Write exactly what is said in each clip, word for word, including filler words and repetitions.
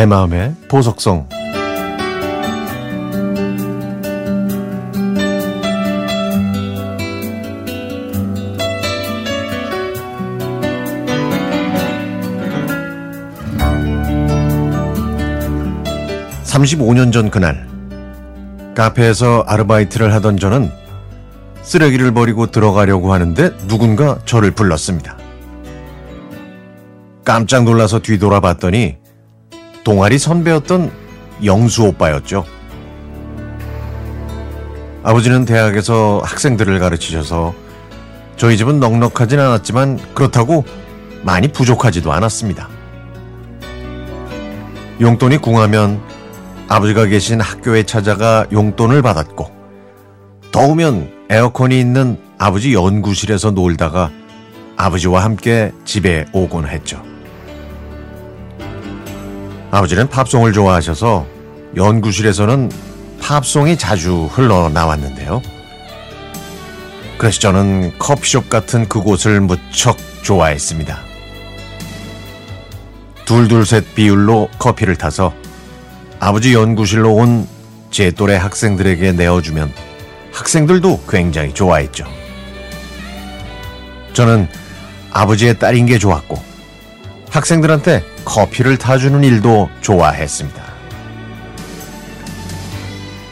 내 마음의 보석성. 삼십오 년 전 그날, 카페에서 아르바이트를 하던 저는 쓰레기를 버리고 들어가려고 하는데 누군가 저를 불렀습니다. 깜짝 놀라서 뒤돌아 봤더니 동아리 선배였던 영수 오빠였죠. 아버지는 대학에서 학생들을 가르치셔서 저희 집은 넉넉하진 않았지만 그렇다고 많이 부족하지도 않았습니다. 용돈이 궁하면 아버지가 계신 학교에 찾아가 용돈을 받았고, 더우면 에어컨이 있는 아버지 연구실에서 놀다가 아버지와 함께 집에 오곤 했죠. 아버지는 팝송을 좋아하셔서 연구실에서는 팝송이 자주 흘러나왔는데요. 그래서 저는 커피숍 같은 그곳을 무척 좋아했습니다. 둘둘셋 비율로 커피를 타서 아버지 연구실로 온 제 또래 학생들에게 내어주면 학생들도 굉장히 좋아했죠. 저는 아버지의 딸인 게 좋았고 학생들한테 커피를 타주는 일도 좋아했습니다.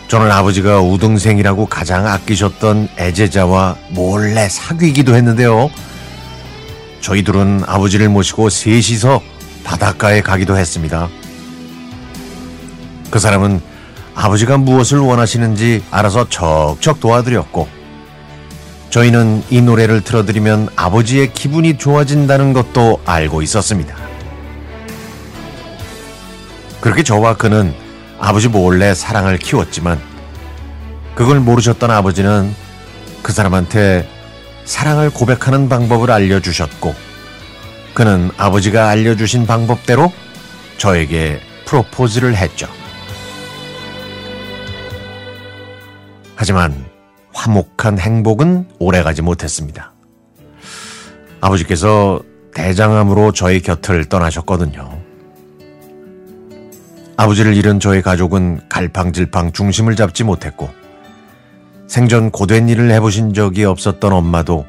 저는 아버지가 우등생이라고 가장 아끼셨던 애제자와 몰래 사귀기도 했는데요. 저희 둘은 아버지를 모시고 셋이서 바닷가에 가기도 했습니다. 그 사람은 아버지가 무엇을 원하시는지 알아서 척척 도와드렸고, 저희는 이 노래를 틀어드리면 아버지의 기분이 좋아진다는 것도 알고 있었습니다. 그렇게 저와 그는 아버지 몰래 사랑을 키웠지만, 그걸 모르셨던 아버지는 그 사람한테 사랑을 고백하는 방법을 알려주셨고, 그는 아버지가 알려주신 방법대로 저에게 프로포즈를 했죠. 하지만 화목한 행복은 오래가지 못했습니다. 아버지께서 대장암으로 저의 곁을 떠나셨거든요. 아버지를 잃은 저의 가족은 갈팡질팡 중심을 잡지 못했고, 생전 고된 일을 해보신 적이 없었던 엄마도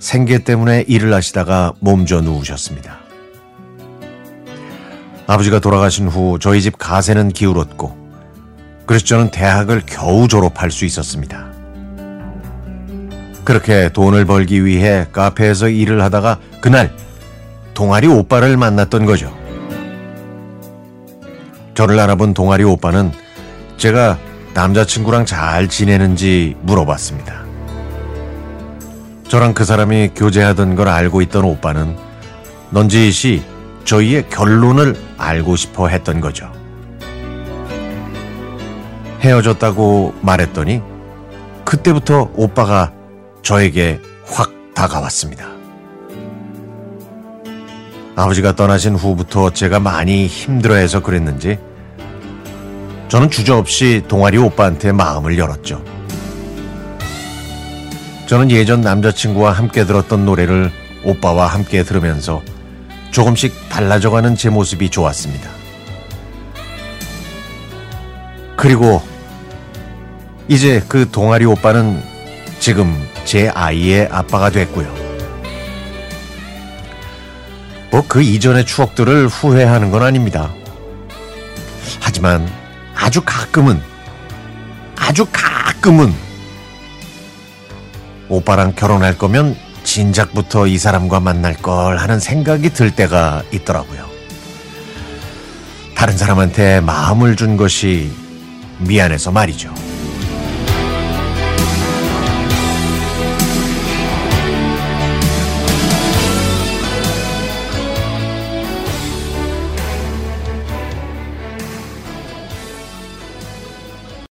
생계 때문에 일을 하시다가 몸져 누우셨습니다. 아버지가 돌아가신 후 저희 집 가세는 기울었고, 그래서 저는 대학을 겨우 졸업할 수 있었습니다. 그렇게 돈을 벌기 위해 카페에서 일을 하다가 그날 동아리 오빠를 만났던 거죠. 저를 알아본 동아리 오빠는 제가 남자친구랑 잘 지내는지 물어봤습니다. 저랑 그 사람이 교제하던 걸 알고 있던 오빠는 넌지시 저희의 결론을 알고 싶어 했던 거죠. 헤어졌다고 말했더니 그때부터 오빠가 저에게 확 다가왔습니다. 아버지가 떠나신 후부터 제가 많이 힘들어해서 그랬는지 저는 주저없이 동아리 오빠한테 마음을 열었죠. 저는 예전 남자친구와 함께 들었던 노래를 오빠와 함께 들으면서 조금씩 달라져가는 제 모습이 좋았습니다. 그리고 이제 그 동아리 오빠는 지금 제 아이의 아빠가 됐고요. 뭐 그 이전의 추억들을 후회하는 건 아닙니다. 하지만 아주 가끔은 아주 가끔은 오빠랑 결혼할 거면 진작부터 이 사람과 만날 걸 하는 생각이 들 때가 있더라고요. 다른 사람한테 마음을 준 것이 미안해서 말이죠.